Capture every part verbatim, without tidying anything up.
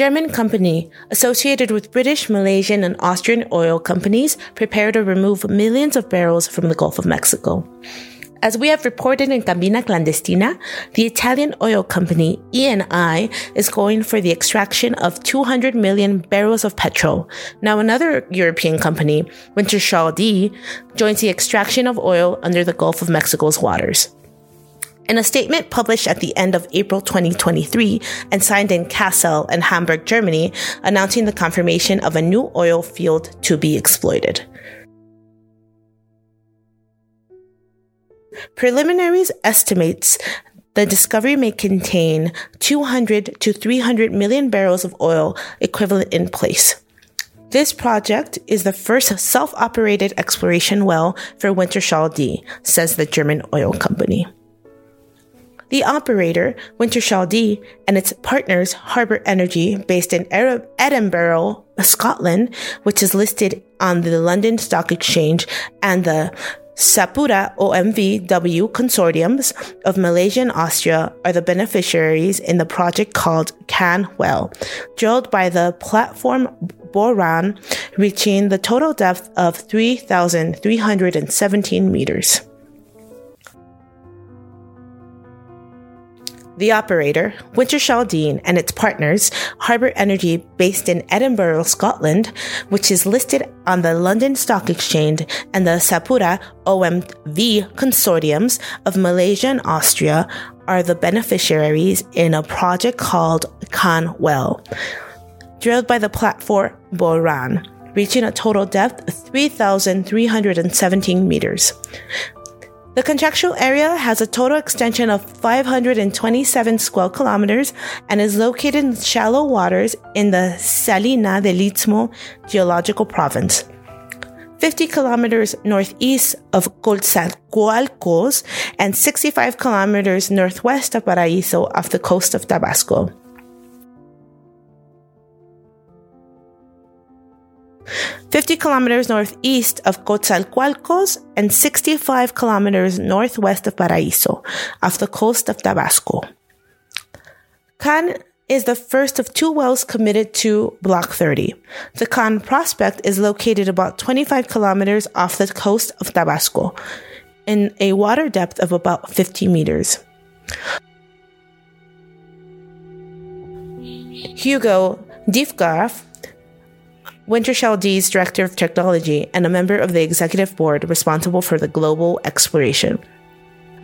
German company, associated with British, Malaysian, and Austrian oil companies, prepare to remove millions of barrels from the Gulf of Mexico. As we have reported in Cabina Clandestina, the Italian oil company E N I is going for the extraction of two hundred million barrels of petrol. Now another European company, Wintershall Dea, joins the extraction of oil under the Gulf of Mexico's waters. In a statement published at the end of April twenty twenty-three and signed in Kassel and Hamburg, Germany, announcing the confirmation of a new oil field to be exploited. Preliminaries estimates the discovery may contain two hundred to three hundred million barrels of oil equivalent in place. This project is the first self-operated exploration well for Wintershall Dea, says the German oil company. The operator, Wintershall Dea, and its partners, Harbour Energy, based in Edinburgh, Scotland, which is listed on the London Stock Exchange, and the Sapura O M V consortiums of Malaysia and Austria are the beneficiaries in the project called Kan well, drilled by the platform Boran, reaching the total depth of three thousand three hundred seventeen meters. The operator, Wintershall Dea, and its partners, Harbour Energy, based in Edinburgh, Scotland, which is listed on the London Stock Exchange, and the Sapura O M V consortiums of Malaysia and Austria are the beneficiaries in a project called Kan well, drilled by the platform Boran, reaching a total depth of three thousand three hundred seventeen meters. The contractual area has a total extension of five hundred twenty-seven square kilometers and is located in shallow waters in the Salina del Istmo geological province. fifty kilometers northeast of Coatzacoalcos and sixty-five kilometers northwest of Paraíso off the coast of Tabasco. fifty kilometers northeast of Coatzacoalcos and sixty-five kilometers northwest of Paraíso, off the coast of Tabasco. Kan is the first of two wells committed to Block thirty. The Kan prospect is located about twenty-five kilometers off the coast of Tabasco, in a water depth of about fifty meters. Hugo Divgarf, Wintershall Dea's Director of Technology and a member of the executive board responsible for the global exploration.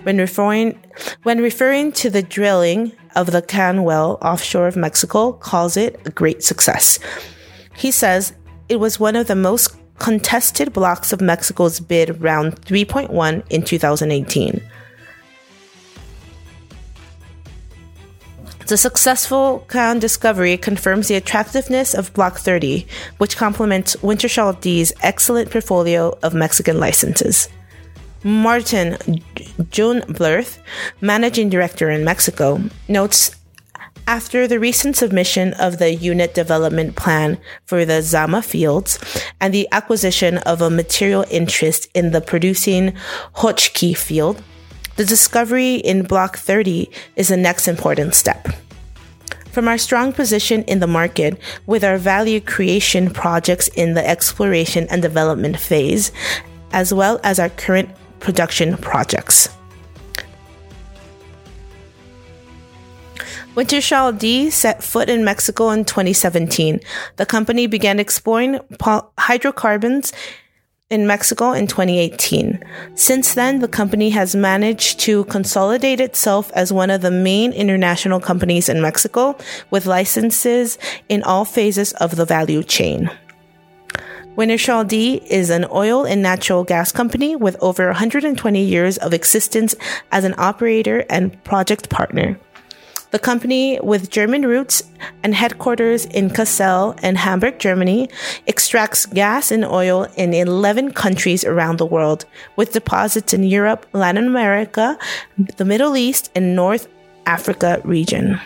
When referring, when referring to the drilling of the Kan well offshore of Mexico, calls it a great success. He says it was one of the most contested blocks of Mexico's bid round three point one in two thousand eighteen. The successful Kan discovery confirms the attractiveness of Block thirty, which complements Wintershall Dea's excellent portfolio of Mexican licenses. Martin Junblerth, managing director in Mexico, notes, after the recent submission of the unit development plan for the Zama fields and the acquisition of a material interest in the producing Hochki field, the discovery in Block thirty is the next important step. From our strong position in the market, with our value creation projects in the exploration and development phase, as well as our current production projects. Wintershall Dea set foot in Mexico in twenty seventeen. The company began exploring hydrocarbons in Mexico in twenty eighteen. Since then, the company has managed to consolidate itself as one of the main international companies in Mexico, with licenses in all phases of the value chain. Wintershall Dea is an oil and natural gas company with over one hundred twenty years of existence as an operator and project partner. The company, with German roots and headquarters in Kassel and Hamburg, Germany, extracts gas and oil in eleven countries around the world, with deposits in Europe, Latin America, the Middle East, and North Africa region.